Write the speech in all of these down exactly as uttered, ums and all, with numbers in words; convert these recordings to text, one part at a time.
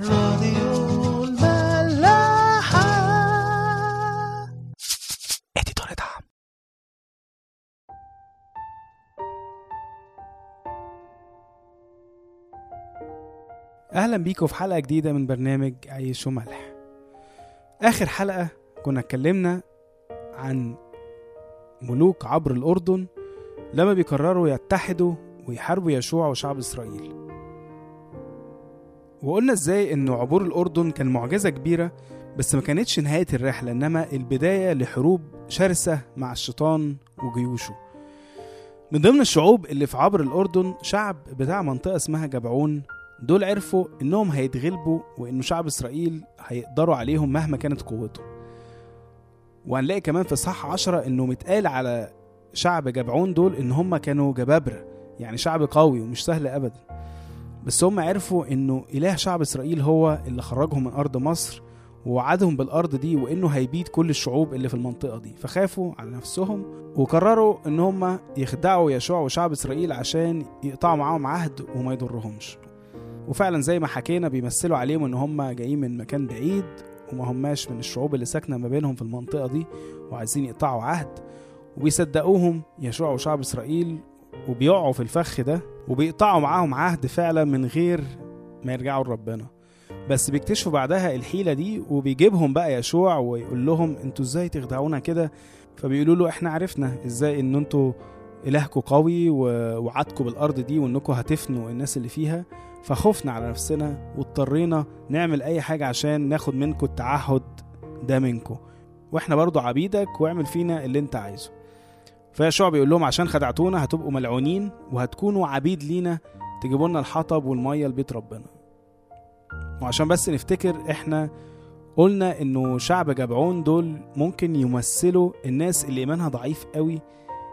راديو الملاحة. اديتور دعم. اهلا بيكم في حلقة جديدة من برنامج عيش وملح. اخر حلقة كنا اتكلمنا عن ملوك عبر الاردن لما بيقرروا يتحدوا ويحاربوا يشوع وشعب اسرائيل، وقلنا ازاي ان عبور الاردن كان معجزة كبيرة، بس ما كانتش نهاية الرحلة، انما البداية لحروب شرسة مع الشيطان وجيوشه. من ضمن الشعوب اللي في عبر الاردن شعب بتاع منطقة اسمها جبعون. دول عرفوا انهم هيتغلبوا وانه شعب اسرائيل هيقدروا عليهم مهما كانت قوته. وهنلاقي كمان في صح عشرة انه متقال على شعب جبعون دول ان هم كانوا جبابرة، يعني شعب قوي ومش سهل ابدا، بس هم عرفوا انه اله شعب اسرائيل هو اللي خرجهم من ارض مصر ووعدهم بالارض دي، وانه هيبيد كل الشعوب اللي في المنطقة دي. فخافوا على نفسهم وقرروا ان هم يخدعوا يشوع وشعب اسرائيل عشان يقطعوا معاهم عهد وما يضرهمش. وفعلا زي ما حكينا بيمثلوا عليهم ان هم جايين من مكان بعيد وما هماش من الشعوب اللي ساكنة ما بينهم في المنطقة دي وعايزين يقطعوا عهد، وبيصدقوهم يشوع وشعب اسرائيل وبيقعوا في الفخ ده وبيقطعوا معاهم عهد فعلا من غير ما يرجعوا لربنا. بس بيكتشفوا بعدها الحيلة دي وبيجيبهم بقى يشوع ويقول لهم انتوا ازاي تخدعونا كده؟ فبيقولوا له احنا عرفنا ازاي ان انتوا إلهكوا قوي ووعدكوا بالأرض دي وإنكوا هتفنوا الناس اللي فيها، فخفنا على نفسنا واضطرينا نعمل أي حاجة عشان ناخد منكوا التعهد ده منكوا، وإحنا برضو عبيدك واعمل فينا اللي انت عايزه. فيشوع بيقول لهم عشان خدعتونا هتبقوا ملعونين وهتكونوا عبيد لينا، تجيبوا لنا الحطب والمية لبيت ربنا. وعشان بس نفتكر، إحنا قلنا إنه شعب جبعون دول ممكن يمثلوا الناس اللي إيمانها ضعيف قوي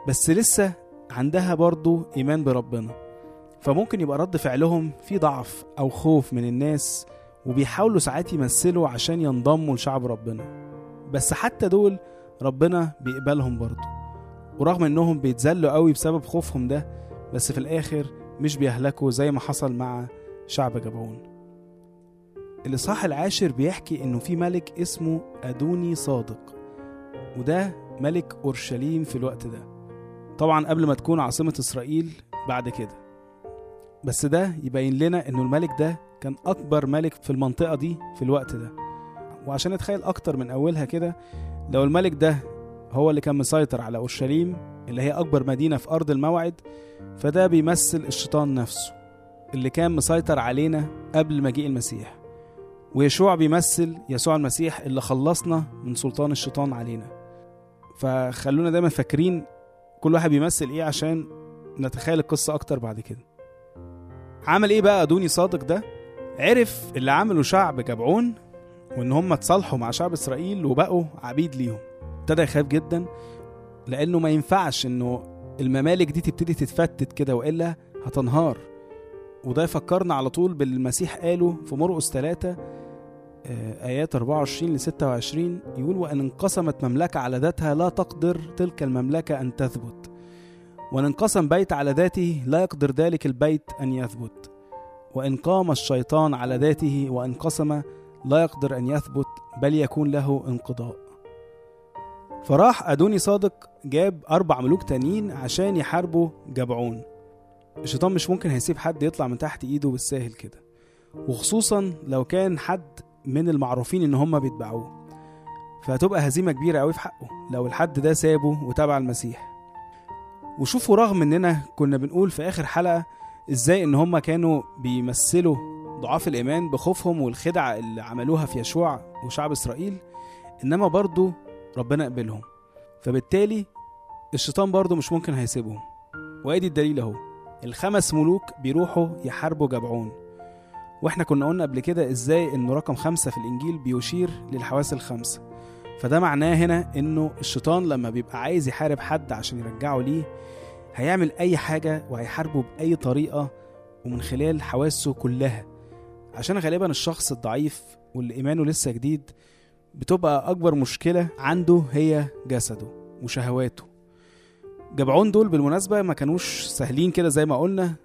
بس لسه عندها برضو إيمان بربنا، فممكن يبقى رد فعلهم في ضعف أو خوف من الناس، وبيحاولوا ساعات يمثلوا عشان ينضموا لشعب ربنا، بس حتى دول ربنا بيقبلهم برضو، ورغم أنهم بيتزلوا قوي بسبب خوفهم ده، بس في الآخر مش بيهلكوا زي ما حصل مع شعب جبعون. الإصحاح العاشر بيحكي أنه في ملك اسمه أدوني صادق، وده ملك أورشليم في الوقت ده، طبعا قبل ما تكون عاصمة إسرائيل بعد كده، بس ده يبين لنا إنه الملك ده كان أكبر ملك في المنطقة دي في الوقت ده. وعشان نتخيل أكتر من أولها كده، لو الملك ده هو اللي كان مسيطر على أورشليم اللي هي أكبر مدينة في أرض الموعد، فده بيمثل الشيطان نفسه اللي كان مسيطر علينا قبل مجيء المسيح، ويشوع بيمثل يسوع المسيح اللي خلصنا من سلطان الشيطان علينا. فخلونا دايما فاكرين كل واحد بيمثل ايه عشان نتخيل القصة اكتر بعد كده. عمل ايه بقى أدوني صادق ده؟ عرف اللي عمله شعب جبعون وان هم اتصالحوا مع شعب اسرائيل وبقوا عبيد ليهم. ابتدى يخاف جدا لانه ما ينفعش انه الممالك دي تبتدي تتفتت كده والا هتنهار. وده يفكرنا على طول بالمسيح قاله في مرقس ثلاثة آيات أربعة وعشرين لستة وعشرين، يقول وأن انقسمت مملكة على ذاتها لا تقدر تلك المملكة أن تثبت، وأن انقسم بيت على ذاته لا يقدر ذلك البيت أن يثبت، وإن قام الشيطان على ذاته وانقسم لا يقدر أن يثبت بل يكون له انقضاء. فراح أدوني صادق جاب أربع ملوك تانيين عشان يحاربوا جبعون. الشيطان مش ممكن هيسيب حد يطلع من تحت إيده بالساهل كده، وخصوصا لو كان حد من المعروفين ان هم بيتبعوه، فهتبقى هزيمة كبيرة قوي في حقه لو الحد ده سابه وتابع المسيح. وشوفوا رغم اننا كنا بنقول في اخر حلقة ازاي ان هم كانوا بيمثلوا ضعاف الايمان بخوفهم والخدعة اللي عملوها في يشوع وشعب اسرائيل، انما برضو ربنا قبلهم، فبالتالي الشيطان برضو مش ممكن هيسيبهم. وادي الدليل اهو، الخمس ملوك بيروحوا يحاربوا جبعون. واحنا كنا قلنا قبل كده ازاي انه رقم خمسة في الانجيل بيشير للحواس الخمسة، فده معناه هنا انه الشيطان لما بيبقى عايز يحارب حد عشان يرجعه ليه هيعمل اي حاجة وهيحاربه باي طريقة ومن خلال حواسه كلها، عشان غالبا الشخص الضعيف واللي ايمانه لسه جديد بتبقى اكبر مشكلة عنده هي جسده وشهواته. جبعون دول بالمناسبة ما كانوش سهلين كده زي ما قلنا،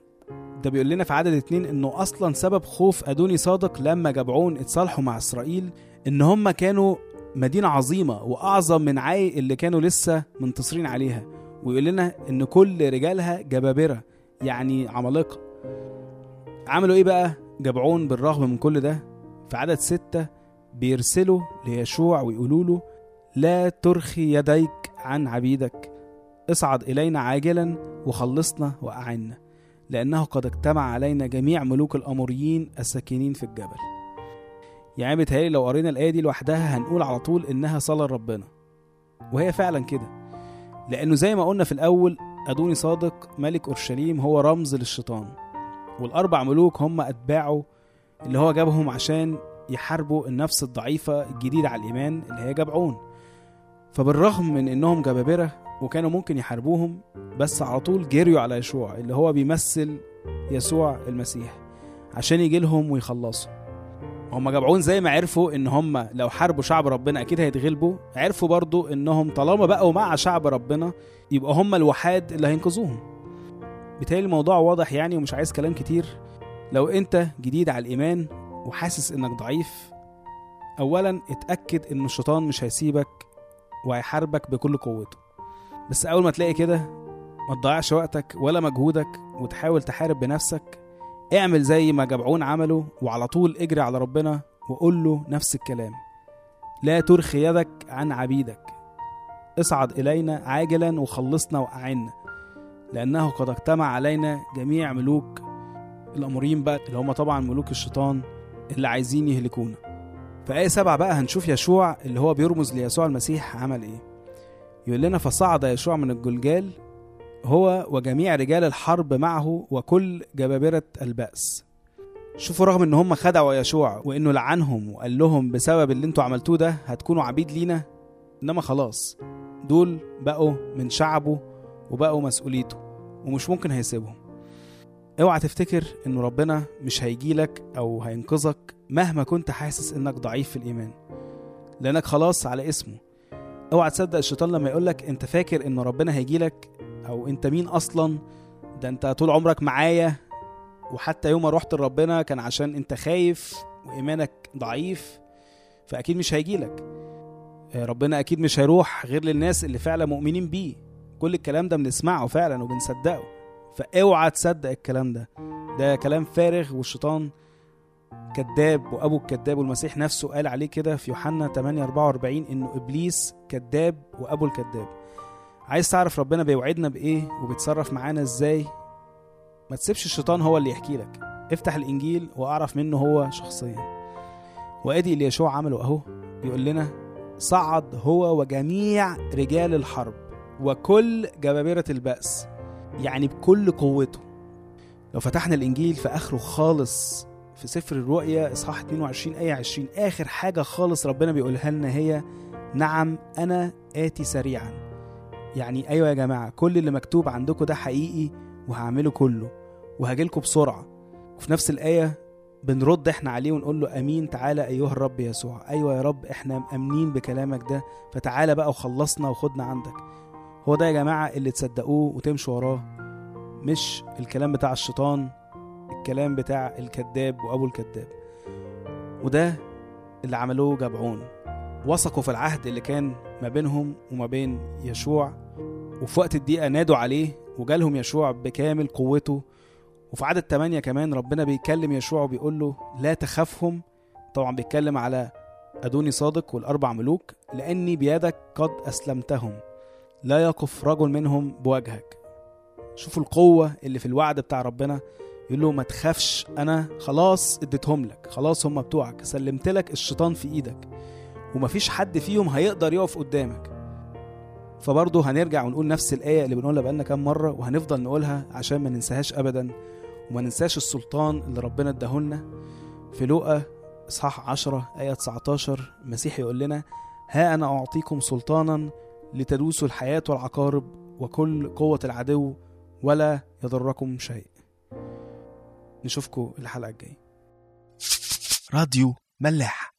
ده بيقول لنا في عدد اتنين انه اصلا سبب خوف أدوني صادق لما جبعون اتصالحوا مع اسرائيل ان هم كانوا مدينة عظيمة واعظم من عاي اللي كانوا لسه منتصرين عليها، ويقول لنا ان كل رجالها جبابرة يعني عمالقة. عملوا ايه بقى جبعون بالرغم من كل ده؟ في عدد ستة بيرسلوا ليشوع ويقولوا له لا ترخي يديك عن عبيدك، اصعد إلينا عاجلا وخلصنا وأعنا، لأنه قد اجتمع علينا جميع ملوك الأموريين الساكنين في الجبل. يعني بتهيألي لو قرينا الآية دي لوحدها هنقول على طول إنها صلاة ربنا، وهي فعلا كده، لأنه زي ما قلنا في الأول أدوني صادق ملك أورشليم هو رمز للشيطان، والأربع ملوك هم أتباعه اللي هو جابهم عشان يحاربوا النفس الضعيفة الجديدة على الإيمان اللي هي جبعون. فبالرغم من إنهم جبابرة وكانوا ممكن يحاربوهم، بس على طول جريوا على يشوع اللي هو بيمثل يسوع المسيح عشان يجي لهم ويخلصوا. هم جبعون زي ما عرفوا إن هم لو حاربوا شعب ربنا أكيد هيتغلبوا، عرفوا برضو إنهم طالما بقوا مع شعب ربنا يبقى هم الوحاد اللي هينقذوهم. بالتالي الموضوع واضح يعني ومش عايز كلام كتير. لو أنت جديد على الإيمان وحاسس إنك ضعيف، أولا اتأكد إن الشيطان مش هيسيبك وهيحاربك بكل قوته، بس أول ما تلاقي كده ما تضيعش وقتك ولا مجهودك وتحاول تحارب بنفسك. اعمل زي ما جبعون عملوا وعلى طول اجري على ربنا وقول له نفس الكلام، لا ترخي يدك عن عبيدك، اصعد إلينا عاجلا وخلصنا وأعنا، لأنه قد اجتمع علينا جميع ملوك الأموريين بقى اللي هم طبعا ملوك الشيطان اللي عايزين يهلكونا. في آية سبعة بقى هنشوف يشوع اللي هو بيرمز ليسوع المسيح عمل ايه. يقول لنا فصعد يشوع من الجلجال هو وجميع رجال الحرب معه وكل جبابرة البأس. شوفوا رغم ان هم خدعوا يشوع وانه لعنهم وقال لهم بسبب اللي انتوا عملتوه ده هتكونوا عبيد لينا، انما خلاص دول بقوا من شعبه وبقوا مسؤوليته ومش ممكن هيسيبهم. اوعى تفتكر انه ربنا مش هيجيلك او هينقذك مهما كنت حاسس انك ضعيف في الايمان، لانك خلاص على اسمه. اوعى تصدق الشيطان لما يقولك انت فاكر انه ربنا هيجيلك، او انت مين اصلا، ده انت طول عمرك معايا، وحتى يوم ما روحت لربنا كان عشان انت خايف وايمانك ضعيف فاكيد مش هيجيلك، ربنا اكيد مش هيروح غير للناس اللي فعلا مؤمنين بيه. كل الكلام ده بنسمعه فعلا وبنصدقه، فاوعى تصدق الكلام ده، ده كلام فارغ والشيطان كذاب وابو الكذاب، والمسيح نفسه قال عليه كده في يوحنا تمانية أربعة وأربعين انه ابليس كذاب وابو الكذاب. عايز تعرف ربنا بيوعدنا بايه وبيتصرف معانا ازاي؟ ما تسيبش الشيطان هو اللي يحكي لك، افتح الانجيل واعرف منه هو شخصيا. وادي اللي يشوع عمله اهو، بيقول لنا صعد هو وجميع رجال الحرب وكل جبابرة البأس، يعني بكل قوته. لو فتحنا الإنجيل في آخره خالص في سفر الرؤيا إصحاح اتنين وعشرين آية عشرين، آخر حاجة خالص ربنا بيقولها لنا هي نعم أنا آتي سريعا، يعني أيوة يا جماعة كل اللي مكتوب عندكم ده حقيقي وهعمله كله وهجيلكم بسرعة. وفي نفس الآية بنرد إحنا عليه ونقول له أمين، تعالى أيها الرب يسوع، أيوة يا رب إحنا مأمنين بكلامك ده، فتعالى بقى وخلصنا وخدنا عندك. هو ده يا جماعة اللي تصدقوه وتمشوا وراه، مش الكلام بتاع الشيطان، الكلام بتاع الكذاب وأبو الكذاب. وده اللي عملوه جبعون، وثقوا في العهد اللي كان ما بينهم وما بين يشوع، وفي وقت الدقيقة نادوا عليه وجالهم يشوع بكامل قوته. وفي عدد تمانية كمان ربنا بيكلم يشوع وبيقول له لا تخافهم، طبعا بيتكلم على أدوني صادق والأربع ملوك، لأني بيدك قد أسلمتهم، لا يقف رجل منهم بوجهك. شوفوا القوة اللي في الوعد بتاع ربنا، يقول له ما تخافش، أنا خلاص اديتهم لك، خلاص هم بتوعك، سلمت لك الشيطان في إيدك ومفيش حد فيهم هيقدر يقف قدامك. فبرضه هنرجع ونقول نفس الآية اللي بنقولها بقالنا كام مرة وهنفضل نقولها عشان ما ننساهاش أبدا، وما ننساش السلطان اللي ربنا اداهولنا. في لوقا إصحاح عشرة آية تسعتاشر المسيح يقول لنا ها أنا أعطيكم سلطانا لتدوسوا الحياة والعقارب وكل قوة العدو ولا يضركم شيء. نشوفكم الحلقة الجاية. راديو ملاح.